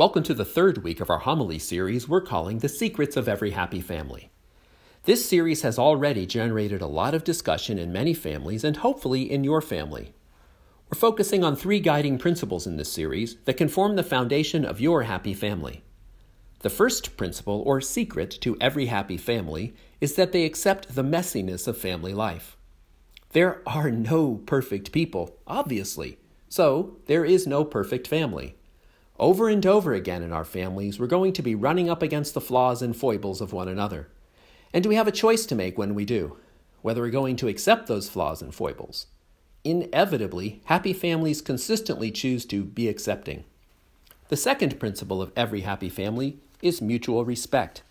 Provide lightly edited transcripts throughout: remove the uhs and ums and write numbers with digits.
Welcome to the third week of our homily series we're calling The Secrets of Every Happy Family. This series has already generated a lot of discussion in many families and hopefully in your family. We're focusing on three guiding principles in this series that can form the foundation of your happy family. The first principle or secret to every happy family is that they accept the messiness of family life. There are no perfect people, obviously, so there is no perfect family. Over and over again in our families, we're going to be running up against the flaws and foibles of one another. And we have a choice to make when we do, whether we're going to accept those flaws and foibles. Inevitably, happy families consistently choose to be accepting. The second principle of every happy family is mutual respect.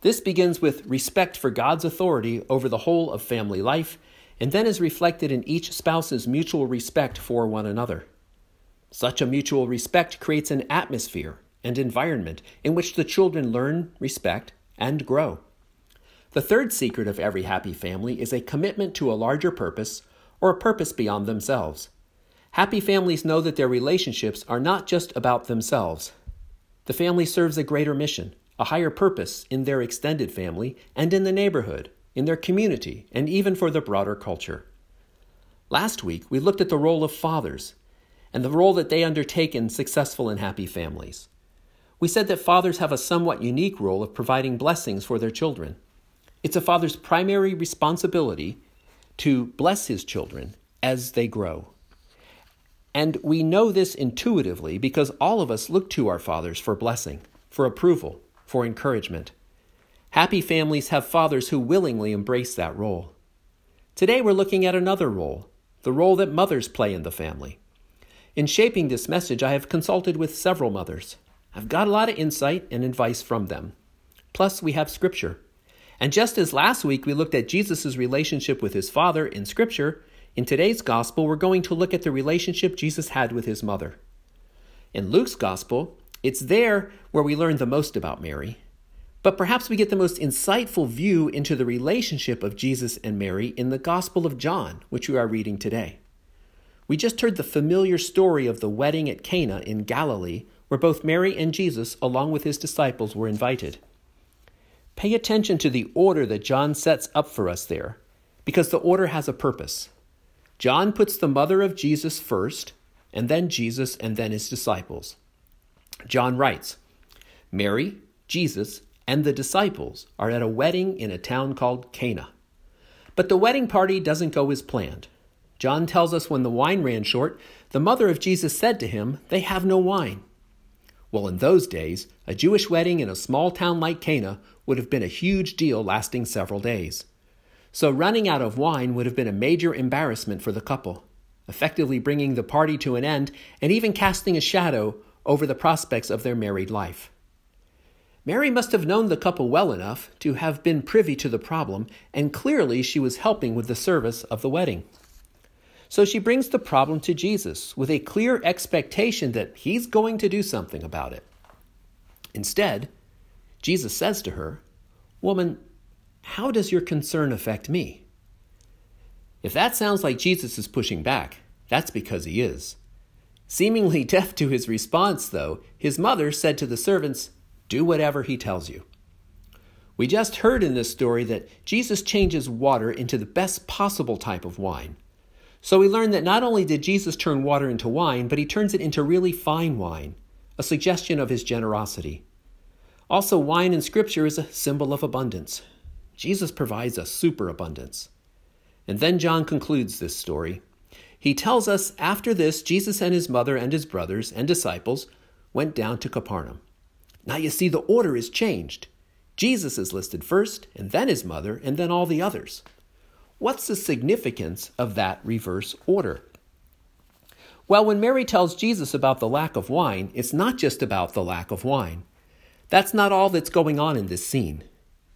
This begins with respect for God's authority over the whole of family life, and then is reflected in each spouse's mutual respect for one another. Such a mutual respect creates an atmosphere and environment in which the children learn, respect, and grow. The third secret of every happy family is a commitment to a larger purpose or a purpose beyond themselves. Happy families know that their relationships are not just about themselves. The family serves a greater mission, a higher purpose in their extended family and in the neighborhood, in their community, and even for the broader culture. Last week, we looked at the role of fathers and the role that they undertake in successful and happy families. We said that fathers have a somewhat unique role of providing blessings for their children. It's a father's primary responsibility to bless his children as they grow. And we know this intuitively because all of us look to our fathers for blessing, for approval, for encouragement. Happy families have fathers who willingly embrace that role. Today we're looking at another role, the role that mothers play in the family. In shaping this message, I have consulted with several mothers. I've got a lot of insight and advice from them. Plus, we have Scripture. And just as last week we looked at Jesus' relationship with his father in Scripture, in today's Gospel we're going to look at the relationship Jesus had with his mother. In Luke's Gospel, it's there where we learn the most about Mary. But perhaps we get the most insightful view into the relationship of Jesus and Mary in the Gospel of John, which we are reading today. We just heard the familiar story of the wedding at Cana in Galilee, where both Mary and Jesus, along with his disciples, were invited. Pay attention to the order that John sets up for us there, because the order has a purpose. John puts the mother of Jesus first, and then Jesus, and then his disciples. John writes, Mary, Jesus, and the disciples are at a wedding in a town called Cana. But the wedding party doesn't go as planned. John tells us when the wine ran short, the mother of Jesus said to him, "They have no wine." Well, in those days, a Jewish wedding in a small town like Cana would have been a huge deal lasting several days. So running out of wine would have been a major embarrassment for the couple, effectively bringing the party to an end and even casting a shadow over the prospects of their married life. Mary must have known the couple well enough to have been privy to the problem, and clearly she was helping with the service of the wedding. So she brings the problem to Jesus with a clear expectation that he's going to do something about it. Instead, Jesus says to her, "Woman, how does your concern affect me?" If that sounds like Jesus is pushing back, that's because he is. Seemingly deaf to his response, though, his mother said to the servants, "Do whatever he tells you." We just heard in this story that Jesus changes water into the best possible type of wine. So we learn that not only did Jesus turn water into wine, but he turns it into really fine wine, a suggestion of his generosity. Also, wine in Scripture is a symbol of abundance. Jesus provides a superabundance. And then John concludes this story. He tells us, after this, Jesus and his mother and his brothers and disciples went down to Capernaum. Now you see, the order is changed. Jesus is listed first, and then his mother, and then all the others. What's the significance of that reverse order? Well, when Mary tells Jesus about the lack of wine, it's not just about the lack of wine. That's not all that's going on in this scene.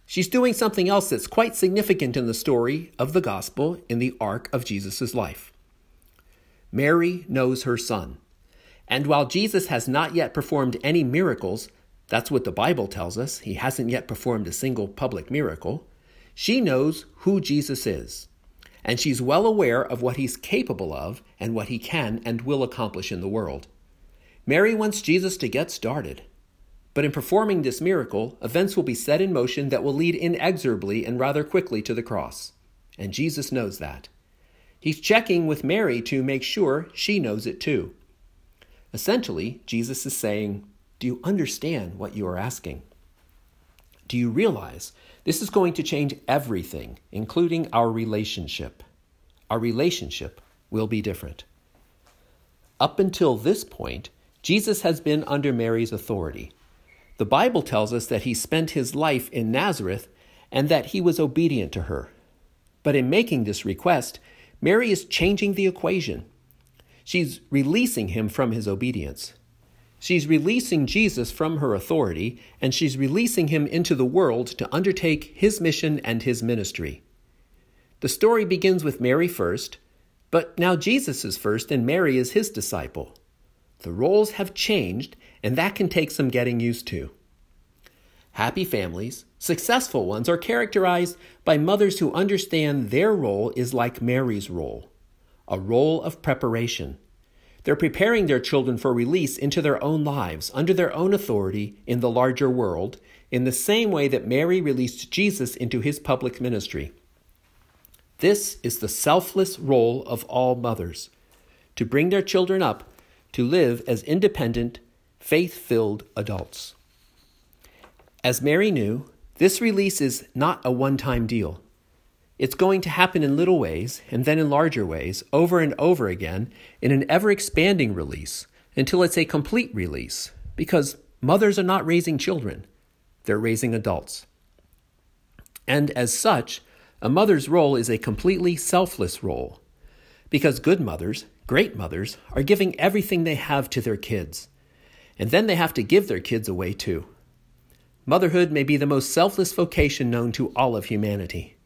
She's doing something else that's quite significant in the story of the gospel, in the arc of Jesus' life. Mary knows her son. And while Jesus has not yet performed any miracles, that's what the Bible tells us. He hasn't yet performed a single public miracle. She knows who Jesus is, and she's well aware of what he's capable of and what he can and will accomplish in the world. Mary wants Jesus to get started. But in performing this miracle, events will be set in motion that will lead inexorably and rather quickly to the cross. And Jesus knows that. He's checking with Mary to make sure she knows it too. Essentially, Jesus is saying, do you understand what you are asking? Do you realize this is going to change everything, including our relationship? Our relationship will be different. Up until this point, Jesus has been under Mary's authority. The Bible tells us that he spent his life in Nazareth and that he was obedient to her. But in making this request, Mary is changing the equation. She's releasing him from his obedience. She's releasing Jesus from her authority, and she's releasing him into the world to undertake his mission and his ministry. The story begins with Mary first, but now Jesus is first and Mary is his disciple. The roles have changed, and that can take some getting used to. Happy families, successful ones, are characterized by mothers who understand their role is like Mary's role, a role of preparation. They're preparing their children for release into their own lives, under their own authority in the larger world, in the same way that Mary released Jesus into his public ministry. This is the selfless role of all mothers, to bring their children up to live as independent, faith-filled adults. As Mary knew, this release is not a one-time deal. It's going to happen in little ways and then in larger ways, over and over again, in an ever-expanding release until it's a complete release, because mothers are not raising children, they're raising adults. And as such, a mother's role is a completely selfless role, because good mothers, great mothers, are giving everything they have to their kids, and then they have to give their kids away too. Motherhood may be the most selfless vocation known to all of humanity.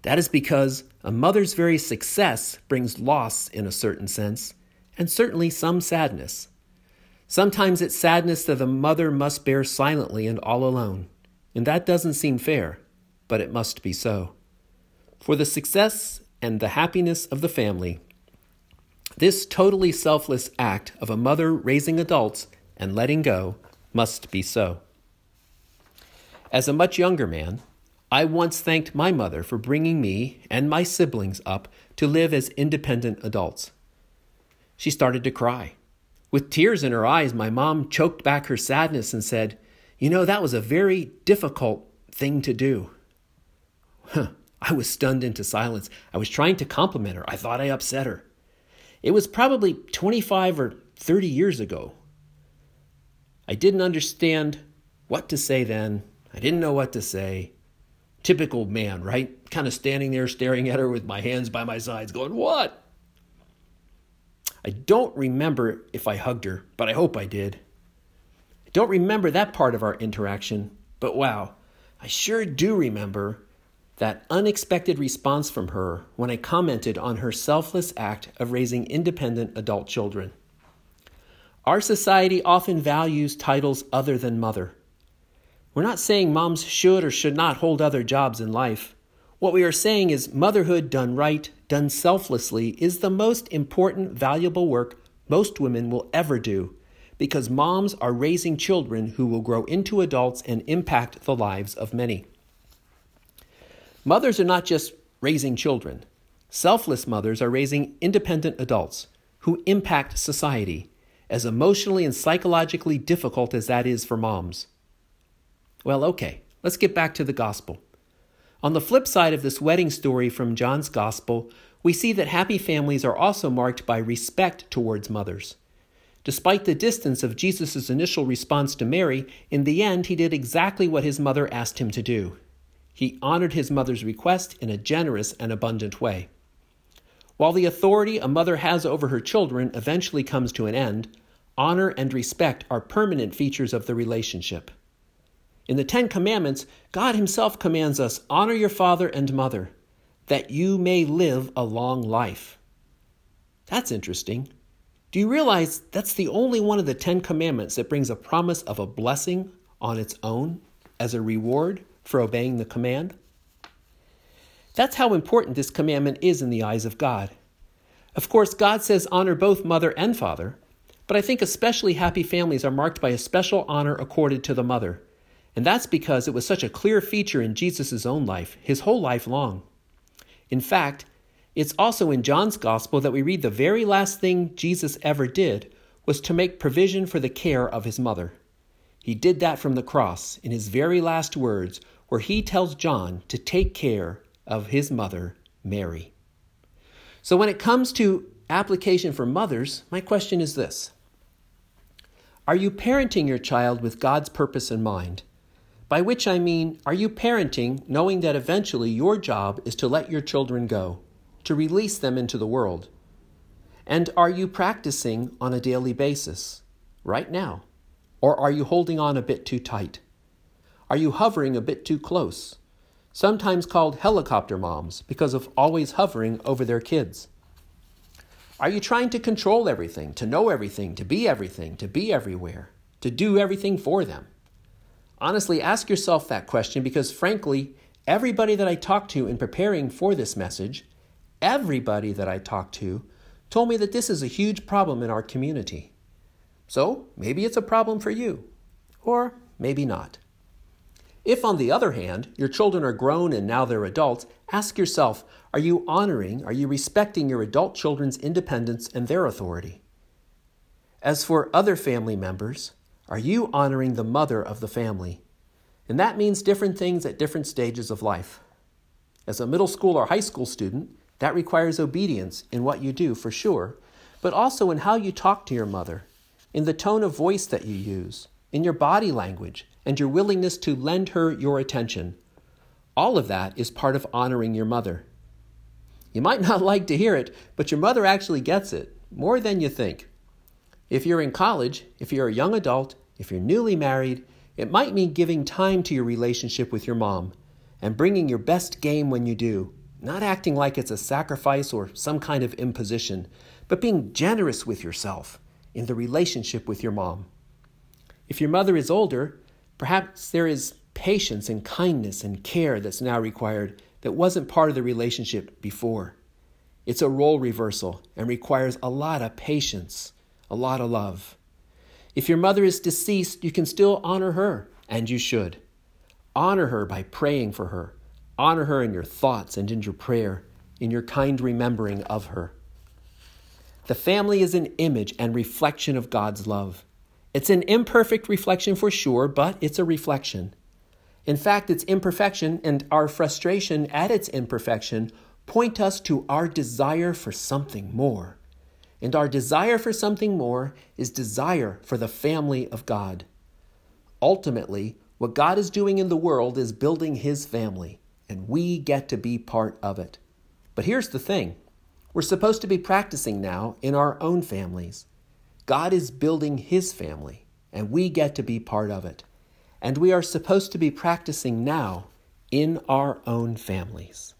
That is because a mother's very success brings loss in a certain sense, and certainly some sadness. Sometimes it's sadness that the mother must bear silently and all alone, and that doesn't seem fair, but it must be so. For the success and the happiness of the family, this totally selfless act of a mother raising adults and letting go must be so. As a much younger man, I once thanked my mother for bringing me and my siblings up to live as independent adults. She started to cry. With tears in her eyes, my mom choked back her sadness and said, "You know, that was a very difficult thing to do." I was stunned into silence. I was trying to compliment her. I thought I upset her. It was probably 25 or 30 years ago. I didn't understand what to say then. I didn't know what to say. Typical man, right? Kind of standing there staring at her with my hands by my sides going, "What?" I don't remember if I hugged her, but I hope I did. I don't remember that part of our interaction, but wow, I sure do remember that unexpected response from her when I commented on her selfless act of raising independent adult children. Our society often values titles other than mother. We're not saying moms should or should not hold other jobs in life. What we are saying is motherhood done right, done selflessly, is the most important, valuable work most women will ever do, because moms are raising children who will grow into adults and impact the lives of many. Mothers are not just raising children. Selfless mothers are raising independent adults who impact society, as emotionally and psychologically difficult as that is for moms. Well, okay, let's get back to the gospel. On the flip side of this wedding story from John's gospel, we see that happy families are also marked by respect towards mothers. Despite the distance of Jesus' initial response to Mary, in the end, he did exactly what his mother asked him to do. He honored his mother's request in a generous and abundant way. While the authority a mother has over her children eventually comes to an end, honor and respect are permanent features of the relationship. In the Ten Commandments, God himself commands us, "Honor your father and mother, that you may live a long life." That's interesting. Do you realize that's the only one of the Ten Commandments that brings a promise of a blessing on its own as a reward for obeying the command? That's how important this commandment is in the eyes of God. Of course, God says honor both mother and father, But I think especially happy families are marked by a special honor accorded to the mother. And that's because it was such a clear feature in Jesus' own life, his whole life long. In fact, it's also in John's Gospel that we read the very last thing Jesus ever did was to make provision for the care of his mother. He did that from the cross in his very last words, where he tells John to take care of his mother, Mary. So when it comes to application for mothers, my question is this. Are you parenting your child with God's purpose in mind? By which I mean, are you parenting knowing that eventually your job is to let your children go, to release them into the world? And are you practicing on a daily basis, right now? Or are you holding on a bit too tight? Are you hovering a bit too close? Sometimes called helicopter moms because of always hovering over their kids. Are you trying to control everything, to know everything, to be everywhere, to do everything for them? Honestly, ask yourself that question because, frankly, everybody that I talked to in preparing for this message, everybody that I talked to told me that this is a huge problem in our community. So maybe it's a problem for you, or maybe not. If, on the other hand, your children are grown and now they're adults, ask yourself, are you honoring, are you respecting your adult children's independence and their authority? As for other family members, are you honoring the mother of the family? And that means different things at different stages of life. As a middle school or high school student, that requires obedience in what you do, for sure, but also in how you talk to your mother, in the tone of voice that you use, in your body language, and your willingness to lend her your attention. All of that is part of honoring your mother. You might not like to hear it, but your mother actually gets it, more than you think. If you're in college, if you're a young adult, if you're newly married, it might mean giving time to your relationship with your mom and bringing your best game when you do, not acting like it's a sacrifice or some kind of imposition, but being generous with yourself in the relationship with your mom. If your mother is older, perhaps there is patience and kindness and care that's now required that wasn't part of the relationship before. It's a role reversal and requires a lot of patience, a lot of love. If your mother is deceased, you can still honor her, and you should. Honor her by praying for her. Honor her in your thoughts and in your prayer, in your kind remembering of her. The family is an image and reflection of God's love. It's an imperfect reflection for sure, but it's a reflection. In fact, its imperfection and our frustration at its imperfection point us to our desire for something more. And our desire for something more is desire for the family of God. Ultimately, what God is doing in the world is building his family, and we get to be part of it. But here's the thing. We're supposed to be practicing now in our own families. God is building his family, and we get to be part of it. And we are supposed to be practicing now in our own families.